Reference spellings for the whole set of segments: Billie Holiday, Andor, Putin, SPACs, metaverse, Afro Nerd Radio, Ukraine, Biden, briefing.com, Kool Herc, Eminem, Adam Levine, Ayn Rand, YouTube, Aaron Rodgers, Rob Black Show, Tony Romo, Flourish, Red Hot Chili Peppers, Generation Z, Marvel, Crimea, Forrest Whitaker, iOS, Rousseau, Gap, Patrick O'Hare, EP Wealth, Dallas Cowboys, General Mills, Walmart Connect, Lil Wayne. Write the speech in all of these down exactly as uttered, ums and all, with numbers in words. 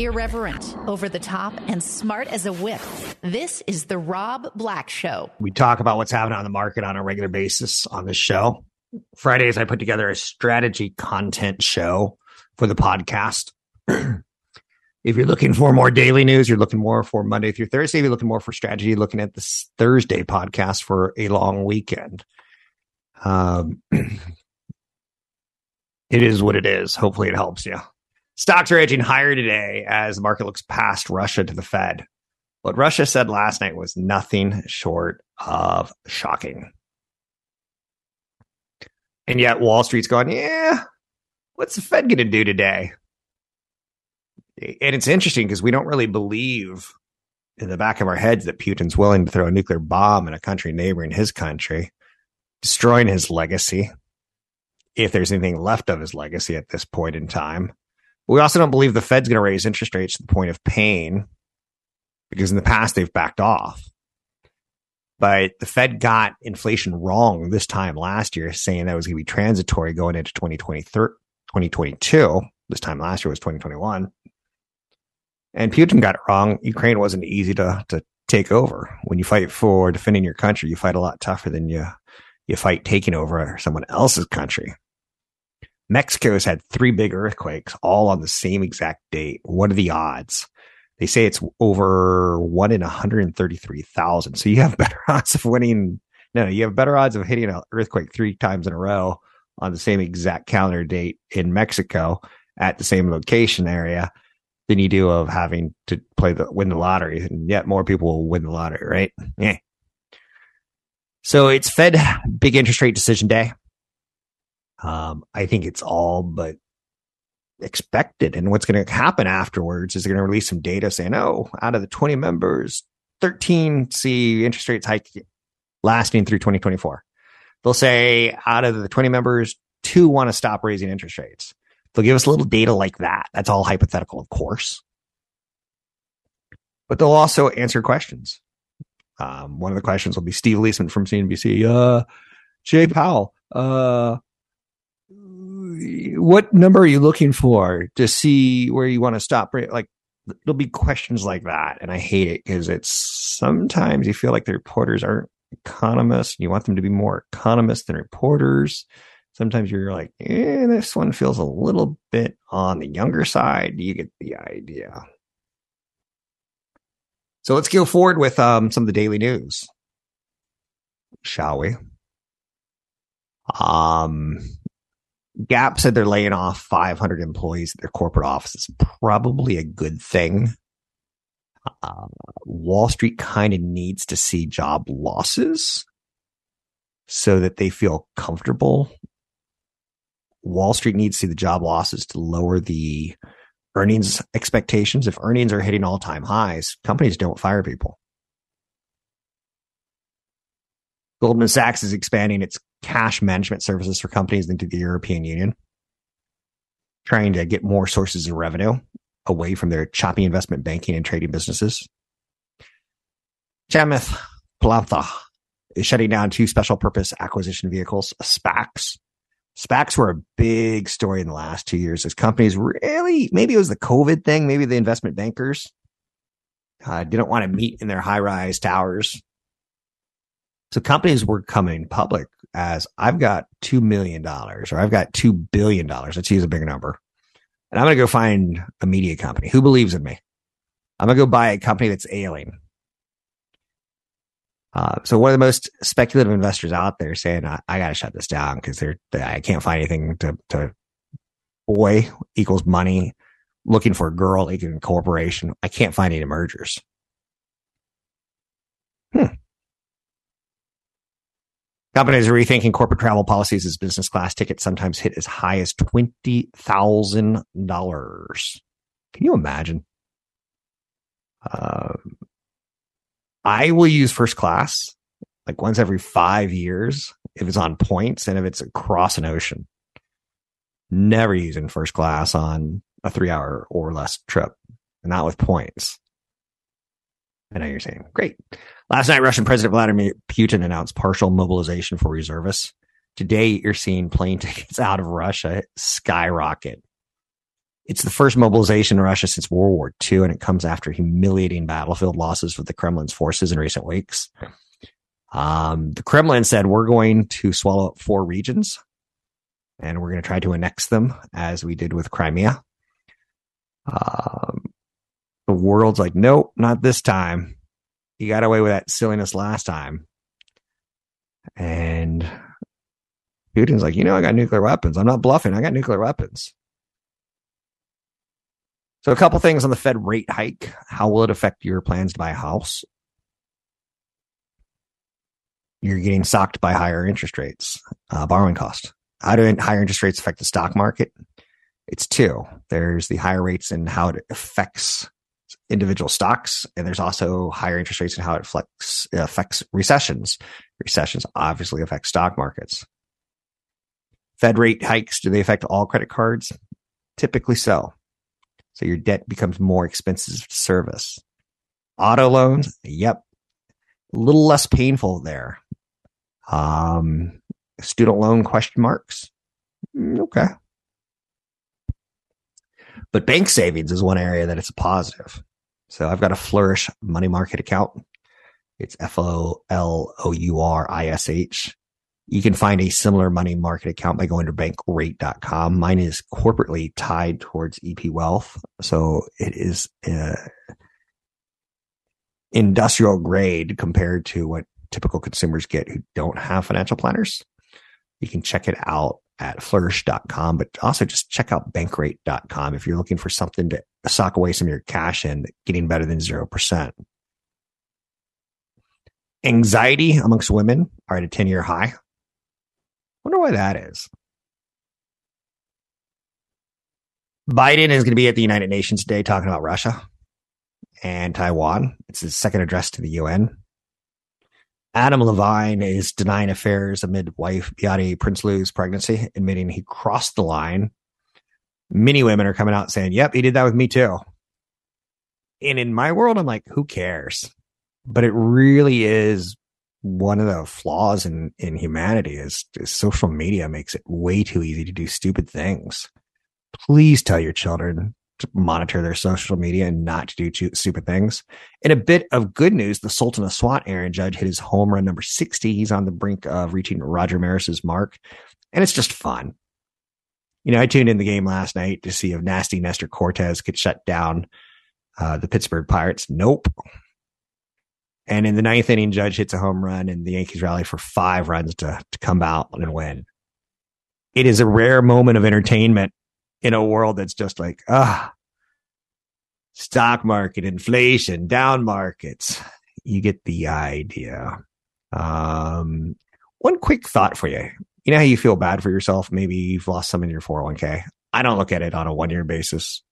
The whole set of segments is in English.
Irreverent, over the top, and smart as a whip. This is the Rob Black Show. We talk about what's happening on the market on a regular basis on this show. Fridays, I put together a strategy content show for the podcast. If you're looking for more daily news, you're looking more for Monday through Thursday. If you're looking more for strategy, looking at this Thursday podcast for a long weekend. Um, it is what it is. Hopefully it helps you. Stocks are edging higher today as the market looks past Russia to the Fed. What Russia said last night was nothing short of shocking. And yet Wall Street's going, yeah, what's the Fed going to do today? And it's interesting because we don't really believe in the back of our heads that Putin's willing to throw a nuclear bomb in a country neighboring his country, destroying his legacy, if there's anything left of his legacy at this point in time. But we also don't believe the Fed's going to raise interest rates to the point of pain, because in the past they've backed off. But the Fed got inflation wrong this time last year, saying that was going to be transitory going into twenty twenty-three, twenty twenty-two. This time last year was twenty twenty-one. And Putin got it wrong. Ukraine wasn't easy to, to take over. When you fight for defending your country, you fight a lot tougher than you, you fight taking over someone else's country. Mexico's had three big earthquakes all on the same exact date. What are the odds? They say it's over one in one hundred thirty-three thousand. So you have better odds of winning. No, you have better odds of hitting an earthquake three times in a row on the same exact calendar date in Mexico at the same location area than you do of having to play the win the lottery. And yet more people will win the lottery, right? Yeah. So it's Fed big interest rate decision day. Um, I think it's all but expected. And what's going to happen afterwards is they're going to release some data saying, oh, out of the twenty members, thirteen see interest rates hike lasting through twenty twenty-four. They'll say out of the twenty members, two want to stop raising interest rates. They'll give us a little data like that. That's all hypothetical, of course. But they'll also answer questions. Um, one of the questions will be Steve Leesman from C N B C. Uh, Jay Powell, uh, what number are you looking for to see where you want to stop? Like, there'll be questions like that. And I hate it because it's sometimes you feel like the reporters aren't economists. You want them to be more economists than reporters. Sometimes you're like, eh, this one feels a little bit on the younger side. You get the idea. So let's go forward with um, some of the daily news, shall we? Um, Gap said they're laying off five hundred employees at their corporate offices. Probably a good thing. Uh, Wall Street kind of needs to see job losses so that they feel comfortable. Wall Street needs to see the job losses to lower the earnings expectations. If earnings are hitting all-time highs, companies don't fire people. Goldman Sachs is expanding its cash management services for companies into the European Union, trying to get more sources of revenue away from their choppy investment banking and trading businesses. Chamath Palihapitiya is shutting down two special purpose acquisition vehicles, SPACs. SPACs were a big story in the last two years as companies really, maybe it was the COVID thing, maybe the investment bankers uh, didn't want to meet in their high-rise towers. So companies were coming public as I've got two million dollars or I've got two billion dollars. Let's use a bigger number. And I'm going to go find a media company. Who believes in me? I'm going to go buy a company that's ailing. Uh, so one of the most speculative investors out there saying, I, I got to shut this down because they're, they, I can't find anything to, to boy equals money, looking for a girl equals corporation. I can't find any mergers. Hmm. Companies are rethinking corporate travel policies as business class tickets sometimes hit as high as twenty thousand dollars Can you imagine? Uh, I will use first class like once every five years if it's on points and if it's across an ocean. Never using first class on a three-hour or less trip, and not with points. I know you're saying, great. Last night, Russian President Vladimir Putin announced partial mobilization for reservists. Today, you're seeing plane tickets out of Russia skyrocket. It's the first mobilization in Russia since World War Two, and it comes after humiliating battlefield losses for the Kremlin's forces in recent weeks. Um, the Kremlin said, we're going to swallow up four regions, and we're going to try to annex them as we did with Crimea. Um, the world's like, nope, not this time. You got away with that silliness last time. And Putin's like, you know, I got nuclear weapons. I'm not bluffing. I got nuclear weapons. So a couple things on the Fed rate hike. How will it affect your plans to buy a house? You're getting socked by higher interest rates, uh, borrowing cost. How do higher interest rates affect the stock market? It's two. There's the higher rates and how it affects individual stocks. And there's also higher interest rates and how it flex, affects recessions. Recessions obviously affect stock markets. Fed rate hikes, do they affect all credit cards? Typically so. So your debt becomes more expensive to service. Auto loans, yep. A little less painful there. Um, student loan question marks? Okay. But bank savings is one area that it's a positive. So I've got a Flourish money market account. It's F O L O U R I S H. You can find a similar money market account by going to bankrate dot com. Mine is corporately tied towards E P Wealth. So it is uh, industrial grade compared to what typical consumers get who don't have financial planners. You can check it out at flourish dot com, but also just check out bankrate dot com if you're looking for something to sock away some of your cash in, getting better than zero percent. Anxiety amongst women are at a ten-year high. Wonder why that is. Biden is going to be at the United Nations today talking about Russia and Taiwan. It's his second address to the U N. Adam Levine is denying affairs amid wife Beate Prinsloo's pregnancy, admitting he crossed the line. Many women are coming out saying, yep, he did that with me too. And in my world, I'm like, who cares? But it really is one of the flaws in, in humanity is, is social media makes it way too easy to do stupid things. Please tell your children to monitor their social media and not to do stupid things. In a bit of good news, the Sultan of SWAT, Aaron Judge, hit his home run number sixty. He's on the brink of reaching Roger Maris's mark, and it's just fun. You know, I tuned in the game last night to see if nasty Nestor Cortez could shut down uh, the Pittsburgh Pirates. Nope. And in the ninth inning, Judge hits a home run, and the Yankees rally for five runs to, to come out and win. It is a rare moment of entertainment in a world that's just like, ah, stock market, inflation, down markets. You get the idea. Um, one quick thought for you. You know how you feel bad for yourself? Maybe you've lost some in your four oh one k. I don't look at it on a one-year basis.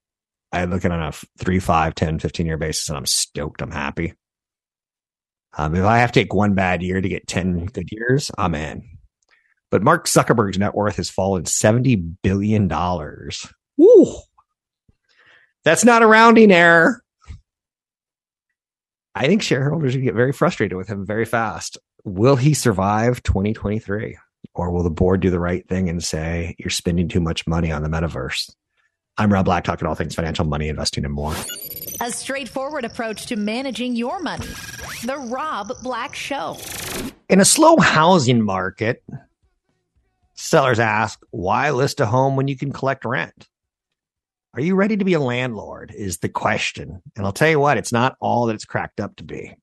I look at it on a three, five, ten, fifteen-year basis, and I'm stoked. I'm happy. Um, if I have to take one bad year to get ten good years, I'm in. But Mark Zuckerberg's net worth has fallen seventy billion dollars. Woo! That's not a rounding error. I think shareholders would get very frustrated with him very fast. Will he survive twenty twenty-three? Or will the board do the right thing and say, you're spending too much money on the metaverse? I'm Rob Black, talking all things financial, money, investing, and more. A straightforward approach to managing your money. The Rob Black Show. In a slow housing market, sellers ask, why list a home when you can collect rent? Are you ready to be a landlord is the question. And I'll tell you what, it's not all that it's cracked up to be.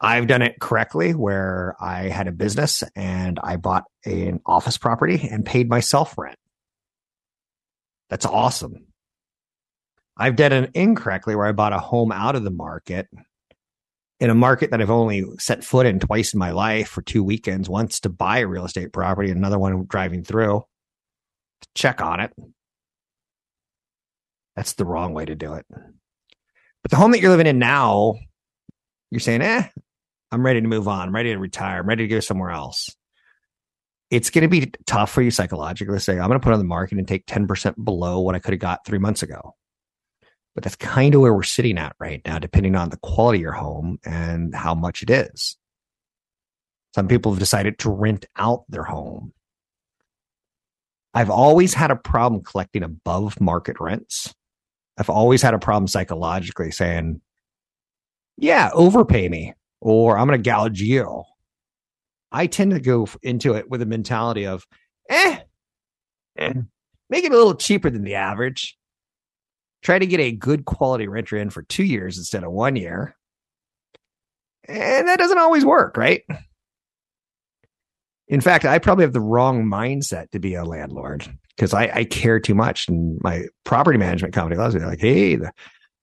I've done it correctly where I had a business and I bought an office property and paid myself rent. That's awesome. I've done it incorrectly where I bought a home out of the market, in a market that I've only set foot in twice in my life for two weekends, once to buy a real estate property, another one driving through, check on it. That's the wrong way to do it. But the home that you're living in now, you're saying, eh, I'm ready to move on. I'm ready to retire. I'm ready to go somewhere else. It's going to be tough for you psychologically to say, I'm going to put on the market and take ten percent below what I could have got three months ago. But that's kind of where we're sitting at right now, depending on the quality of your home and how much it is. Some people have decided to rent out their home. I've always had a problem collecting above market rents. I've always had a problem psychologically saying, yeah, overpay me, or I'm going to gouge you. I tend to go into it with a mentality of, eh, eh, make it a little cheaper than the average. Try to get a good quality renter in for two years instead of one year. And that doesn't always work, right? In fact, I probably have the wrong mindset to be a landlord because I, I care too much. And my property management company loves me. They're like, hey, the,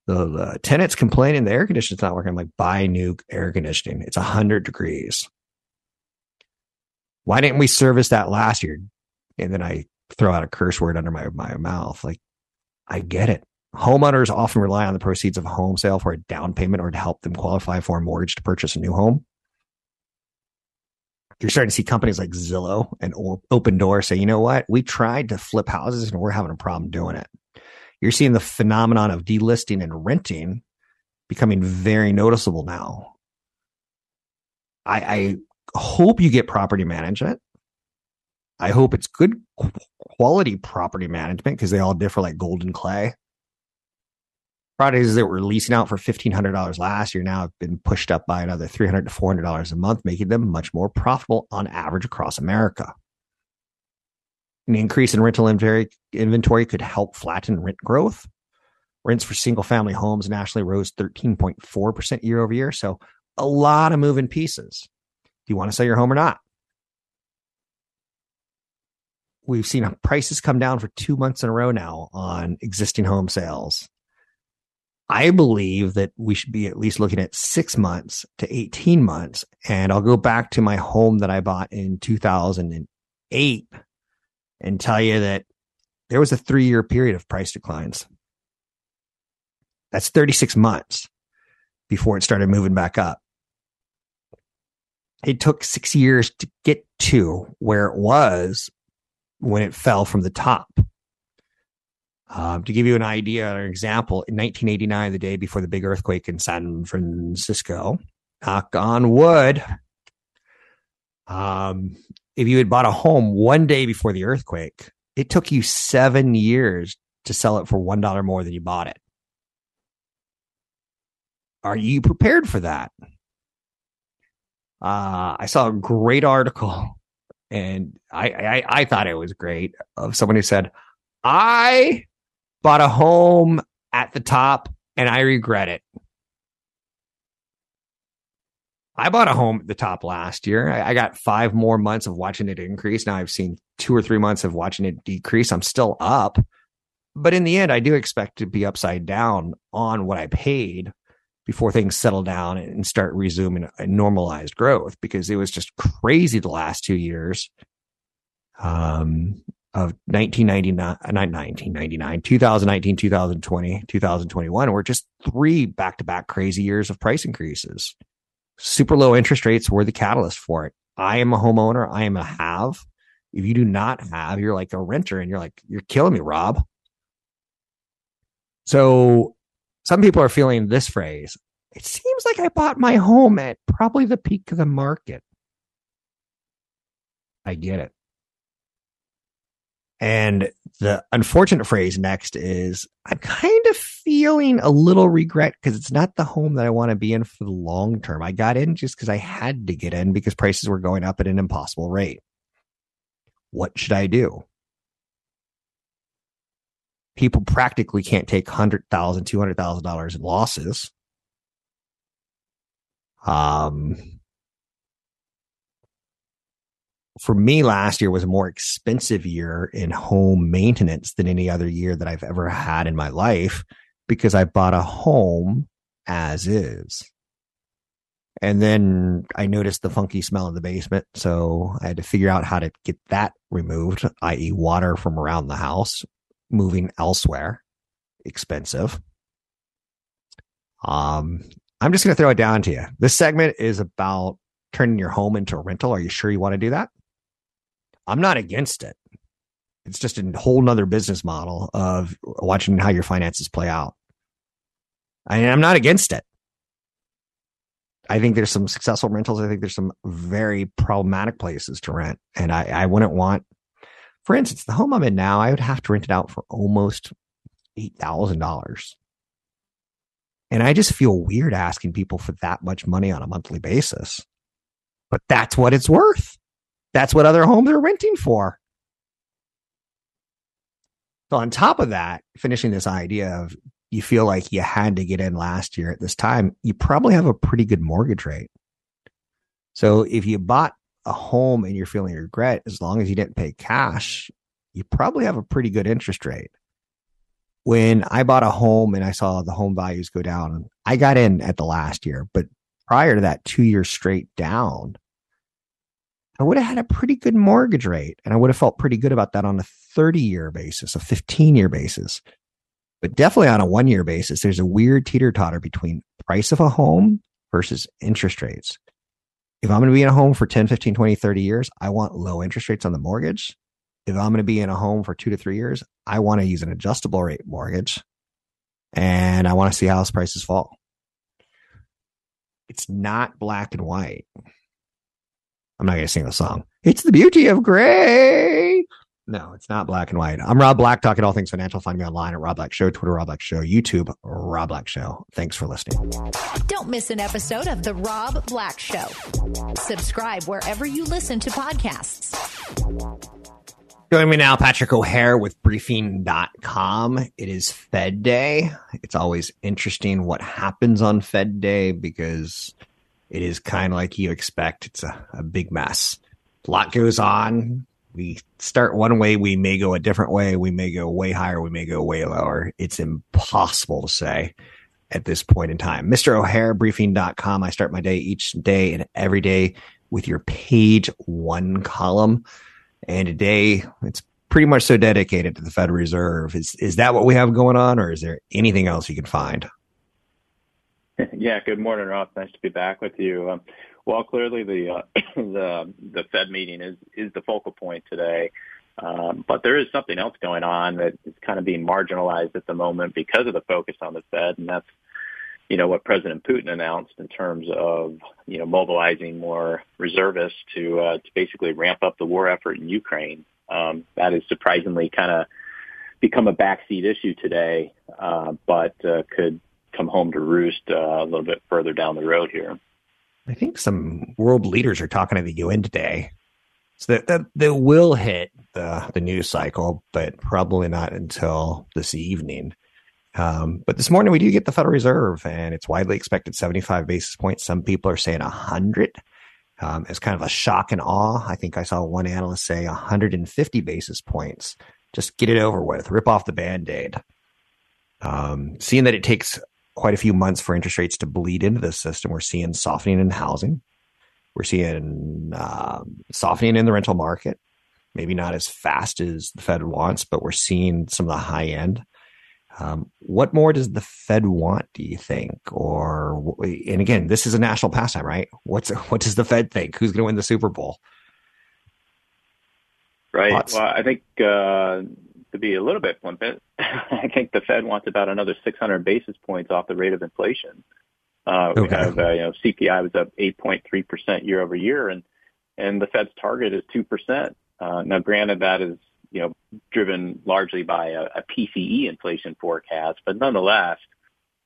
the, the tenant's complaining the air conditioning's not working. I'm like, buy new air conditioning. It's one hundred degrees. Why didn't we service that last year? And then I throw out a curse word under my, my mouth. Like, I get it. Homeowners often rely on the proceeds of a home sale for a down payment or to help them qualify for a mortgage to purchase a new home. You're starting to see companies like Zillow and Open Door say, you know what? We tried to flip houses and we're having a problem doing it. You're seeing the phenomenon of delisting and renting becoming very noticeable now. I, I hope you get property management. I hope it's good quality property management because they all differ like gold and clay. Properties that were leasing out for fifteen hundred dollars last year now have been pushed up by another three hundred to four hundred dollars a month, making them much more profitable on average across America. An increase in rental inventory could help flatten rent growth. Rents for single-family homes nationally rose thirteen point four percent year over year, so a lot of moving pieces. Do you want to sell your home or not? We've seen prices come down for two months in a row now on existing home sales. I believe that we should be at least looking at six months to eighteen months. And I'll go back to my home that I bought in two thousand eight and tell you that there was a three-year period of price declines. That's thirty-six months before it started moving back up. It took six years to get to where it was when it fell from the top. Um, to give you an idea or an example, in nineteen eighty-nine, the day before the big earthquake in San Francisco, knock on wood, um, if you had bought a home one day before the earthquake, it took you seven years to sell it for one dollar more than you bought it. Are you prepared for that? Uh, I saw a great article, and I, I, I thought it was great, of someone who said, I bought a home at the top and I regret it. I bought a home at the top last year. I, I got five more months of watching it increase. Now I've seen two or three months of watching it decrease. I'm still up. But in the end, I do expect to be upside down on what I paid before things settle down and start resuming a normalized growth, because it was just crazy the last two years. Um. Of nineteen ninety-nine, two thousand nineteen, two thousand twenty, two thousand twenty-one were just three back-to-back crazy years of price increases. Super low interest rates were the catalyst for it. I am a homeowner. I am a have. If you do not have, you're like a renter and you're like, you're killing me, Rob. So some people are feeling this phrase. It seems like I bought my home at probably the peak of the market. I get it. And the unfortunate phrase next is, I'm kind of feeling a little regret because it's not the home that I want to be in for the long term. I got in just because I had to get in because prices were going up at an impossible rate. What should I do? People practically can't take one hundred thousand dollars, two hundred thousand dollars in losses. Um... For me, last year was a more expensive year in home maintenance than any other year that I've ever had in my life because I bought a home as is. And then I noticed the funky smell in the basement, so I had to figure out how to get that removed, that is water from around the house, moving elsewhere. expensive. Um, I'm just going to throw it down to you. This segment is about turning your home into a rental. Are you sure you want to do that? I'm not against it. It's just a whole nother business model of watching how your finances play out. And I'm not against it. I think there's some successful rentals. I think there's some very problematic places to rent. And I, I wouldn't want, for instance, the home I'm in now, I would have to rent it out for almost eight thousand dollars. And I just feel weird asking people for that much money on a monthly basis. But that's what it's worth. That's what other homes are renting for. So on top of that, finishing this idea of you feel like you had to get in last year at this time, you probably have a pretty good mortgage rate. So if you bought a home and you're feeling regret, as long as you didn't pay cash, you probably have a pretty good interest rate. When I bought a home and I saw the home values go down, I got in at the last year, but prior to that, two years straight down, I would have had a pretty good mortgage rate, and I would have felt pretty good about that on a thirty-year basis, a fifteen-year basis, but definitely on a one-year basis, there's a weird teeter-totter between price of a home versus interest rates. If I'm going to be in a home for ten, fifteen, twenty, thirty years, I want low interest rates on the mortgage. If I'm going to be in a home for two to three years, I want to use an adjustable rate mortgage, and I want to see house prices fall. It's not black and white. I'm not going to sing the song. It's the beauty of gray. No, it's not black and white. I'm Rob Black, talking all things financial. Find me online at Rob Black Show, Twitter, Rob Black Show, YouTube, Rob Black Show. Thanks for listening. Don't miss an episode of The Rob Black Show. Subscribe wherever you listen to podcasts. Join me now, Patrick O'Hare with briefing dot com. It is Fed Day. It's always interesting what happens on Fed Day because it is kind of like you expect. It's a, a big mess. A lot goes on. We start one way. We may go a different way. We may go way higher. We may go way lower. It's impossible to say at this point in time. Mister O'Hare, briefing dot com. I start my day each day and every day with your page one column. And today it's pretty much so dedicated to the Federal Reserve. Is, is that what we have going on, or is there anything else you can find? Yeah. Good morning, Ross. Nice to be back with you. Um, well, clearly the, uh, the the Fed meeting is, is the focal point today. Um, but there is something else going on that is kind of being marginalized at the moment because of the focus on the Fed. And that's, you know, what President Putin announced in terms of, you know, mobilizing more reservists to, uh, to basically ramp up the war effort in Ukraine. Um, that is surprisingly kind of become a backseat issue today, uh, but uh, could come home to roost uh, a little bit further down the road here. I think some world leaders are talking to the U N today. So that, that they will hit the, the news cycle, but probably not until this evening. Um, but this morning we do get the Federal Reserve, and it's widely expected seventy-five basis points. Some people are saying one hundred. Um, it's kind of a shock and awe. I think I saw one analyst say one hundred fifty basis points. Just get it over with. Rip off the Band-Aid. Um, seeing that it takes quite a few months for interest rates to bleed into the system. We're seeing softening in housing. We're seeing uh, softening in the rental market. Maybe not as fast as the Fed wants, but we're seeing some of the high end. Um, what more does the Fed want, do you think? Or, and again, this is a national pastime, right? What's what does the Fed think? Who's going to win the Super Bowl? Right. Thoughts? Well, I think uh, to be a little bit flippant, I think the Fed wants about another six hundred basis points off the rate of inflation. Uh, we okay. have, uh, you know, C P I was up eight point three percent year over year, and, and the Fed's target is two percent. Uh, now, granted, that is, you know, driven largely by a, a P C E inflation forecast, but nonetheless,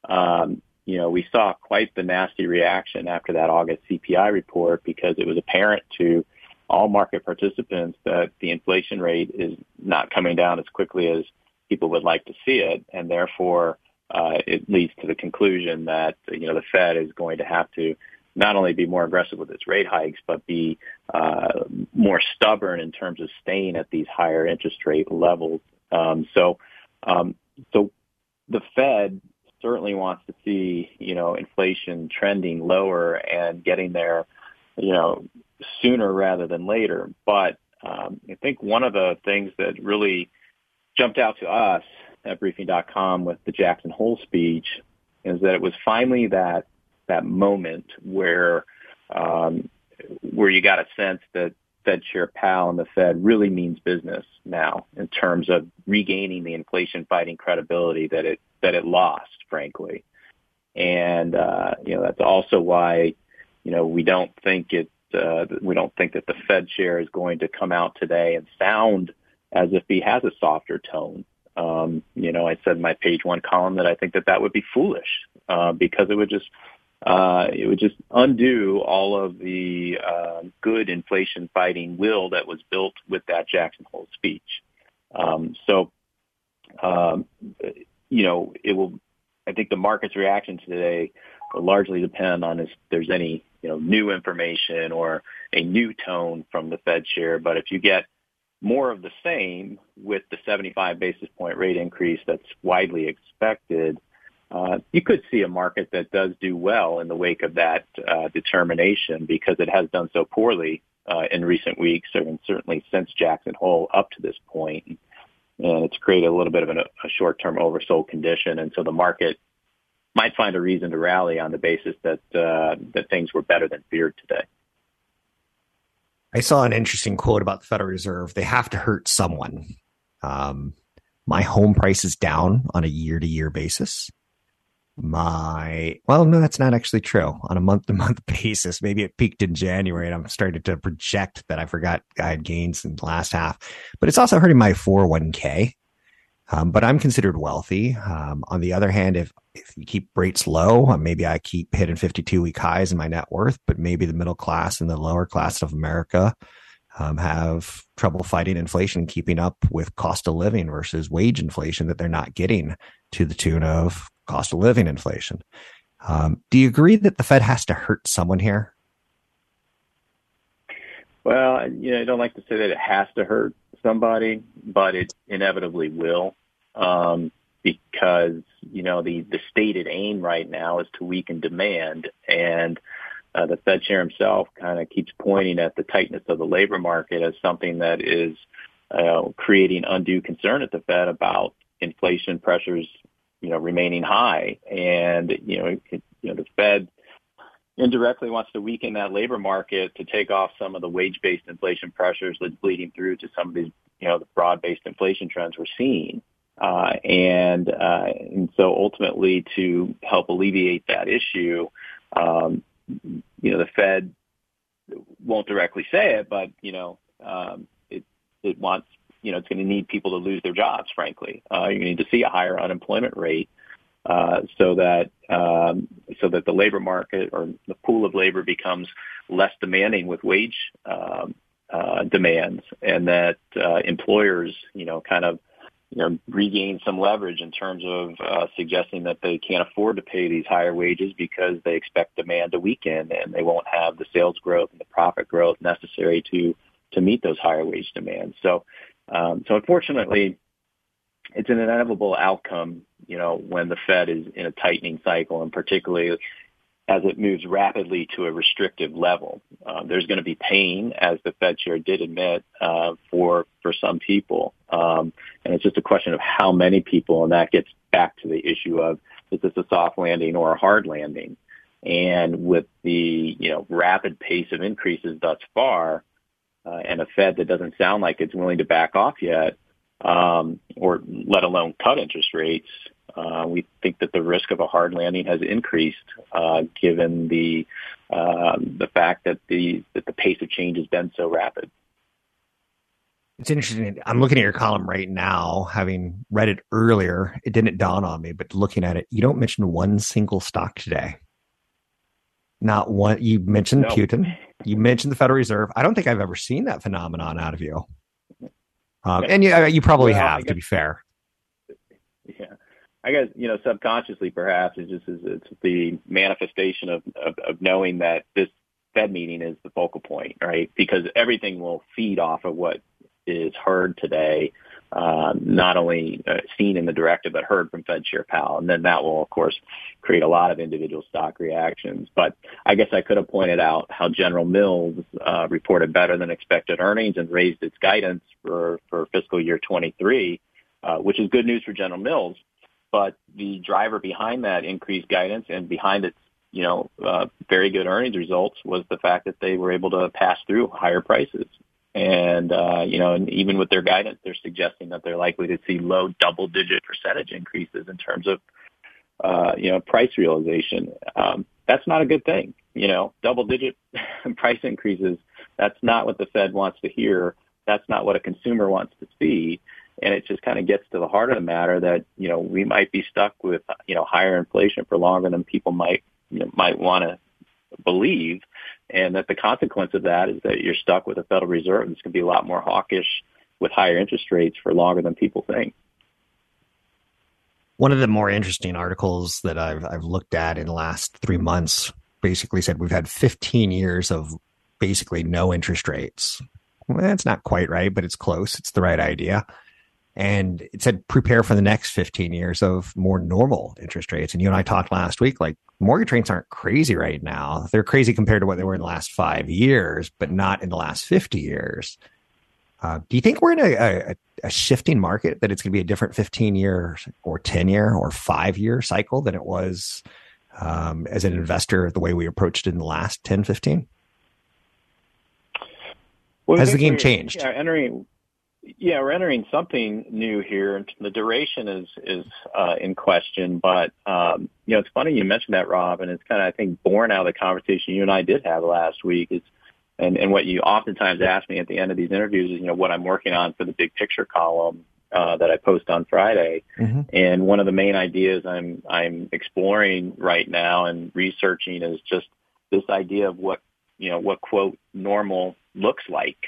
um, you know, we saw quite the nasty reaction after that August C P I report because it was apparent to all market participants that the inflation rate is not coming down as quickly as people would like to see it, and therefore uh, it leads to the conclusion that, you know, the Fed is going to have to not only be more aggressive with its rate hikes, but be uh, more stubborn in terms of staying at these higher interest rate levels. Um, so, um, so the Fed certainly wants to see, you know, inflation trending lower and getting there, you know, sooner rather than later. But um, I think one of the things that really jumped out to us at briefing dot com with the Jackson Hole speech is that it was finally that that moment where um, where you got a sense that Fed Chair Powell and the Fed really means business now in terms of regaining the inflation fighting credibility that it that it lost, frankly. And uh, you know, that's also why you know we don't think it uh, we don't think that the Fed Chair is going to come out today and sound as if he has a softer tone. Um, you know, I said in my page one column that I think that that would be foolish uh, because it would just uh, it would just undo all of the uh, good inflation fighting will that was built with that Jackson Hole speech. Um, so, um, you know, it will. I think the market's reaction today will largely depend on if there's any you know new information or a new tone from the Fed chair. But if you get more of the same with the seventy-five basis point rate increase that's widely expected, uh, you could see a market that does do well in the wake of that uh, determination because it has done so poorly uh, in recent weeks, and certainly since Jackson Hole up to this point. And it's created a little bit of an, a short-term oversold condition. And so the market might find a reason to rally on the basis that uh, that things were better than feared today. I saw an interesting quote about the Federal Reserve. They have to hurt someone. Um, my home price is down on a year-to-year basis. My well, no, that's not actually true. On a month-to-month basis, maybe it peaked in January, and I'm starting to project that I forgot I had gains in the last half. But it's also hurting my four oh one k. Um, but I'm considered wealthy. Um, on the other hand, if if you keep rates low, uh, maybe I keep hitting fifty-two week highs in my net worth, but maybe the middle class and the lower class of America um, have trouble fighting inflation and keeping up with cost of living versus wage inflation that they're not getting to the tune of cost of living inflation. Um, do you agree that the Fed has to hurt someone here? Well, you know, I don't like to say that it has to hurt somebody, but it inevitably will, um, because, you know, the, the stated aim right now is to weaken demand. And uh, the Fed chair himself kind of keeps pointing at the tightness of the labor market as something that is uh, creating undue concern at the Fed about inflation pressures, you know, remaining high. And, you know, it, you know the Fed indirectly wants to weaken that labor market to take off some of the wage-based inflation pressures that's bleeding through to some of these, you know, the broad-based inflation trends we're seeing. Uh, and, uh, and so ultimately to help alleviate that issue, um, you know, the Fed won't directly say it, but, you know, um, it, it wants, you know, it's going to need people to lose their jobs, frankly. Uh, you need to see a higher unemployment rate. Uh, so that um, so that the labor market or the pool of labor becomes less demanding with wage um, uh, demands, and that uh, employers, you know, kind of you know regain some leverage in terms of uh, suggesting that they can't afford to pay these higher wages because they expect demand to weaken and they won't have the sales growth and the profit growth necessary to to meet those higher wage demands. So, um, so unfortunately, it's an inevitable outcome, you know, when the Fed is in a tightening cycle, and particularly as it moves rapidly to a restrictive level. Uh, there's going to be pain, as the Fed chair did admit, uh, for for some people. Um, and it's just a question of how many people, and that gets back to the issue of, is this a soft landing or a hard landing? And with the, you know, rapid pace of increases thus far, uh, and a Fed that doesn't sound like it's willing to back off yet, Um, or let alone cut interest rates, uh, we think that the risk of a hard landing has increased, uh, given the um, the fact that the that the pace of change has been so rapid. It's interesting. I'm looking at your column right now. Having read it earlier, it didn't dawn on me, but looking at it, you don't mention one single stock today. Not one. You mentioned no. Putin. You mentioned the Federal Reserve. I don't think I've ever seen that phenomenon out of you. Um, and you, you probably well, have, guess, to be fair. Yeah, I guess, you know, subconsciously, perhaps it's just it's the manifestation of, of, of knowing that this Fed meeting is the focal point, right? Because everything will feed off of what is heard today, um, not only uh, seen in the directive, but heard from Fed Chair Powell. And then that will, of course, create a lot of individual stock reactions. But I guess I could have pointed out how General Mills uh, reported better than expected earnings and raised its guidance for, for fiscal year twenty-three. uh, which is good news for General Mills. But the driver behind that increased guidance and behind its, you know, uh, very good earnings results was the fact that they were able to pass through higher prices. And, uh, you know, and even with their guidance, they're suggesting that they're likely to see low double-digit percentage increases in terms of, uh, you know, price realization. Um, that's not a good thing. You know, double-digit price increases, that's not what the Fed wants to hear. That's not what a consumer wants to see. And it just kind of gets to the heart of the matter that, you know, we might be stuck with, you know, higher inflation for longer than people might, you know, might want to believe, and that the consequence of that is that you're stuck with the Federal Reserve that's going to be a lot more hawkish with higher interest rates for longer than people think. One of the more interesting articles that I've, I've looked at in the last three months basically said we've had fifteen years of basically no interest rates. Well, that's not quite right, but it's close. It's the right idea. And it said prepare for the next fifteen years of more normal interest rates. And you and I talked last week, like mortgage rates aren't crazy right now. They're crazy compared to what they were in the last five years, but not in the last fifty years. Uh, do you think we're in a, a, a shifting market, that it's going to be a different fifteen year or ten year or five year cycle than it was um, as an investor, the way we approached it in the last ten, fifteen? Well, has the game changed? Yeah, entering... Yeah, we're entering something new here. The duration is is uh, in question, but um, you know, it's funny you mentioned that, Rob, and it's kind of, I think, born out of the conversation you and I did have last week. Is and, and what you oftentimes ask me at the end of these interviews is, you know, what I'm working on for the big picture column uh, that I post on Friday. Mm-hmm. And one of the main ideas I'm I'm exploring right now and researching is just this idea of what, you know, what quote normal looks like.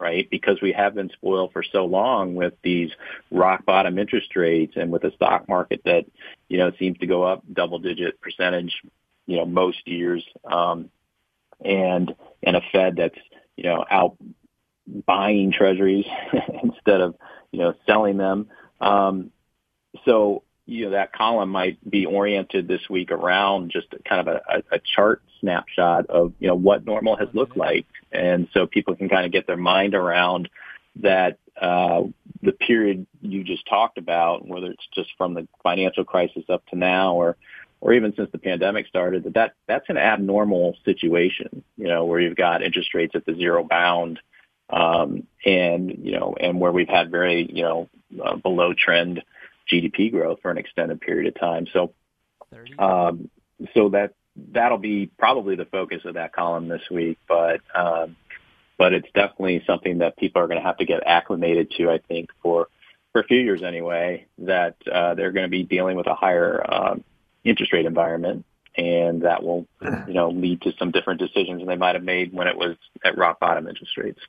Right, because we have been spoiled for so long with these rock bottom interest rates and with a stock market that, you know, seems to go up double digit percentage, you know, most years, um, and and a Fed that's, you know, out buying treasuries instead of, you know, selling them. Um, so, you know, that column might be oriented this week around just kind of a, a, a chart snapshot of, you know, what normal has looked like. And so people can kind of get their mind around that, uh, the period you just talked about, whether it's just from the financial crisis up to now, or, or even since the pandemic started, that, that that's an abnormal situation, you know, where you've got interest rates at the zero bound, um, and, you know, and where we've had very, you know, uh, below trend G D P growth for an extended period of time. So, um, so that, That'll be probably the focus of that column this week, but um, but it's definitely something that people are going to have to get acclimated to, I think, for, for a few years anyway, that uh, they're going to be dealing with a higher um, interest rate environment, and that will, you know, lead to some different decisions than they might have made when it was at rock bottom interest rates.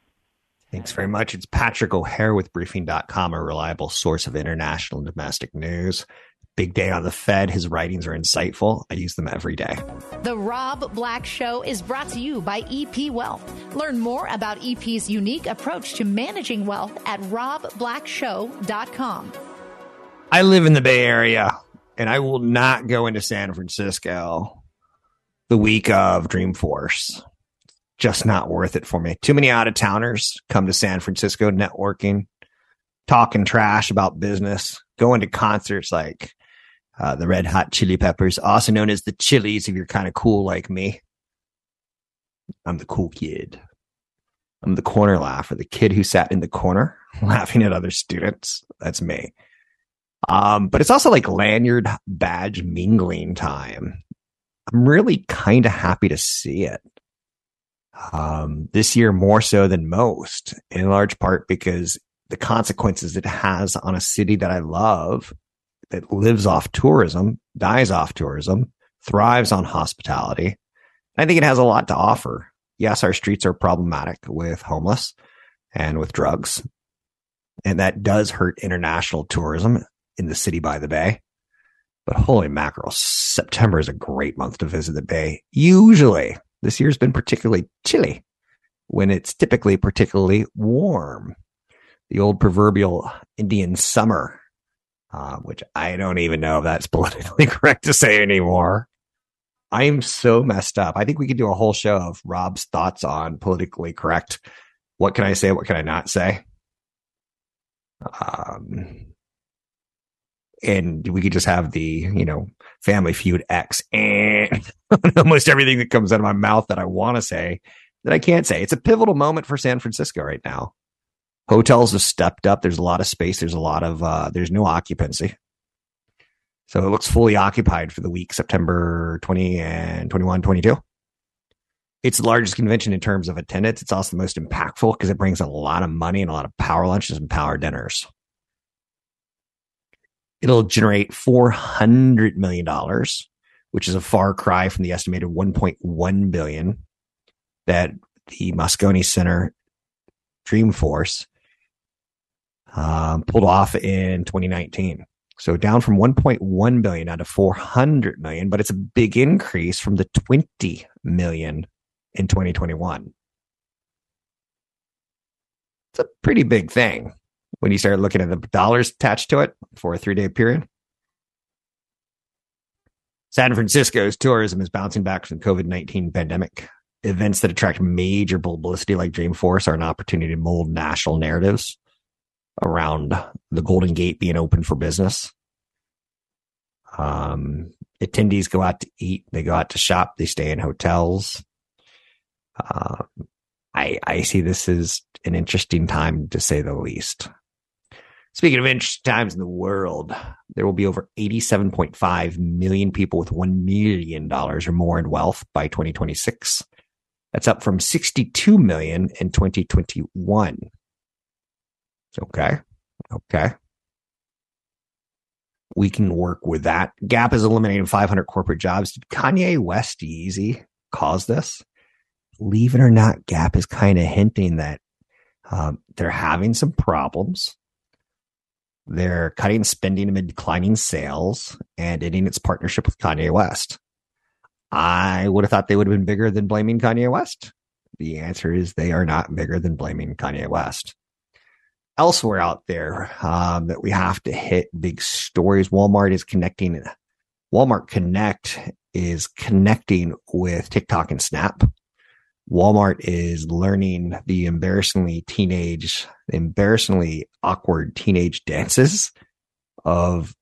Thanks very much. It's Patrick O'Hare with briefing dot com, a reliable source of international and domestic news. Big day on the Fed. His writings are insightful. I use them every day. The Rob Black Show is brought to you by E P Wealth. Learn more about E P's unique approach to managing wealth at rob black show dot com. I live in the Bay Area, and I will not go into San Francisco the week of Dreamforce. Just not worth it for me. Too many out-of-towners come to San Francisco networking, talking trash about business, going to concerts like... Uh, the Red Hot Chili Peppers, also known as the Chili's, if you're kind of cool like me. I'm the cool kid. I'm the corner laugher, the kid who sat in the corner laughing at other students. That's me. Um, but it's also like lanyard badge mingling time. I'm really kind of happy to see it. Um, this year, more so than most, in large part because the consequences it has on a city that I love, that lives off tourism, dies off tourism, thrives on hospitality. I think it has a lot to offer. Yes, our streets are problematic with homeless and with drugs, and that does hurt international tourism in the city by the bay. But holy mackerel, September is a great month to visit the bay. Usually, this year's been particularly chilly when it's typically particularly warm. The old proverbial Indian summer, Uh, which I don't even know if that's politically correct to say anymore. I am so messed up. I think we could do a whole show of Rob's thoughts on politically correct. What can I say? What can I not say? Um, and we could just have the, you know, Family Feud X and almost everything that comes out of my mouth that I want to say that I can't say. It's a pivotal moment for San Francisco right now. Hotels have stepped up. There's a lot of space. There's a lot of, uh, there's no occupancy. So it looks fully occupied for the week, September twentieth and twenty-one, twenty-two. It's the largest convention in terms of attendance. It's also the most impactful because it brings a lot of money and a lot of power lunches and power dinners. It'll generate four hundred million dollars, which is a far cry from the estimated one point one billion dollars that the Moscone Center Dreamforce um, pulled off in twenty nineteen. So down from one point one billion dollars down to four hundred million dollars, but it's a big increase from the twenty million dollars in twenty twenty-one. It's a pretty big thing when you start looking at the dollars attached to it for a three-day period. San Francisco's tourism is bouncing back from the COVID nineteen pandemic. Events that attract major publicity like Dreamforce are an opportunity to mold national narratives around the Golden Gate being open for business. Um, attendees go out to eat, they go out to shop, they stay in hotels. Uh, I, I see this as an interesting time, to say the least. Speaking of interesting times in the world, there will be over eighty-seven point five million people with one million dollars or more in wealth by twenty twenty-six. That's up from sixty-two million in twenty twenty-one. Okay. Okay. We can work with that. Gap is eliminating five hundred corporate jobs. Did Kanye West Yeezy cause this? Believe it or not, Gap is kind of hinting that um, they're having some problems. They're cutting spending amid declining sales and ending its partnership with Kanye West. I would have thought they would have been bigger than blaming Kanye West. The answer is they are not bigger than blaming Kanye West. Elsewhere out there um, that we have to hit big stories. Walmart is connecting. Walmart Connect is connecting with TikTok and Snap. Walmart is learning the embarrassingly teenage, embarrassingly awkward teenage dances of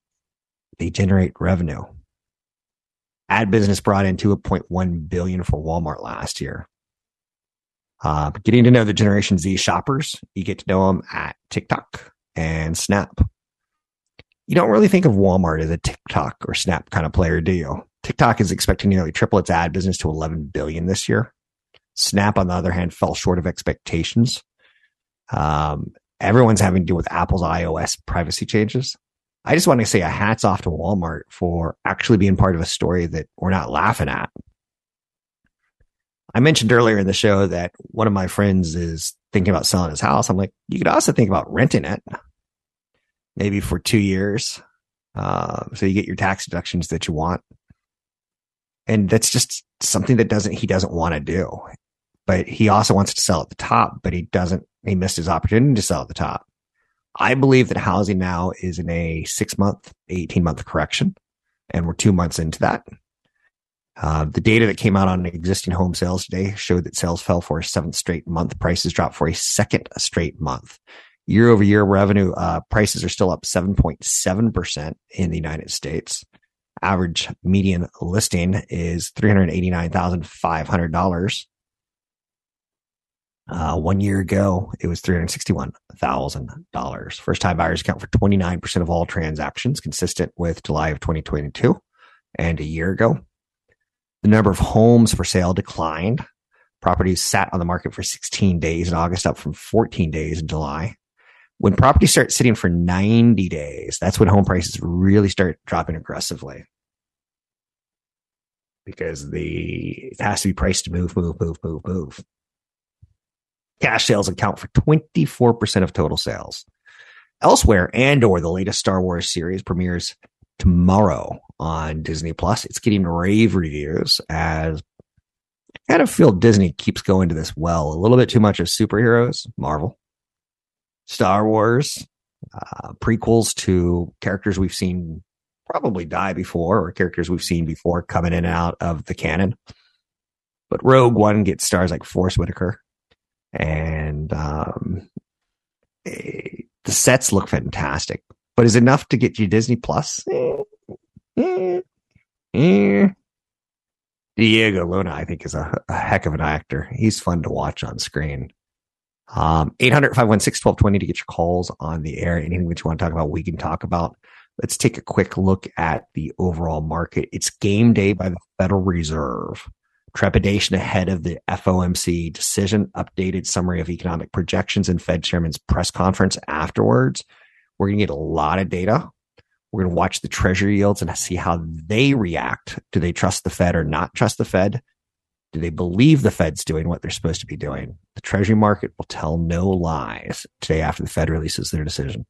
they generate revenue. Ad business brought in two point one billion dollars for Walmart last year. Uh, getting to know the Generation Z shoppers, you get to know them at TikTok and Snap. You don't really think of Walmart as a TikTok or Snap kind of player, do you? TikTok is expecting nearly triple its ad business to eleven billion dollars this year. Snap, on the other hand, fell short of expectations. Um, everyone's having to deal with Apple's iOS privacy changes. I just want to say a hats off to Walmart for actually being part of a story that we're not laughing at. I mentioned earlier in the show that one of my friends is thinking about selling his house. I'm like, you could also think about renting it maybe for two years. Uh, so you get your tax deductions that you want. And that's just something that doesn't, he doesn't want to do, but he also wants to sell at the top, but he doesn't, he missed his opportunity to sell at the top. I believe that housing now is in a six month, eighteen month correction. And we're two months into that. Uh, the data that came out on existing home sales today showed that sales fell for a seventh straight month. Prices dropped for a second straight month. Year over year revenue, uh, prices are still up seven point seven percent in the United States. Average median listing is three hundred eighty-nine thousand five hundred dollars. Uh, one year ago, it was three hundred sixty-one thousand dollars. First time buyers account for twenty-nine percent of all transactions, consistent with July of twenty twenty-two and a year ago. The number of homes for sale declined. Properties sat on the market for sixteen days in August, up from fourteen days in July. When properties start sitting for ninety days, that's when home prices really start dropping aggressively. Because the it has to be priced to move, move, move, move, move. Cash sales account for twenty-four percent of total sales. Elsewhere, Andor, the latest Star Wars series, premieres tomorrow on Disney Plus. It's getting rave reviews as I kind of feel Disney keeps going to this well. A little bit too much of superheroes, Marvel, Star Wars, uh, prequels to characters we've seen probably die before or characters we've seen before coming in and out of the canon. But Rogue One gets stars like Forrest Whitaker, and um, the sets look fantastic. But is enough to get you Disney Plus? Diego Luna, I think, is a, a heck of an actor. He's fun to watch on screen. Um, eight hundred, five one six, one two two zero to get your calls on the air. Anything that you want to talk about, we can talk about. Let's take a quick look at the overall market. It's game day by the Federal Reserve. Trepidation ahead of the F O M C decision, updated summary of economic projections, and Fed Chairman's press conference afterwards. We're going to get a lot of data. We're going to watch the Treasury yields and see how they react. Do they trust the Fed or not trust the Fed? Do they believe the Fed's doing what they're supposed to be doing? The Treasury market will tell no lies today after the Fed releases their decision.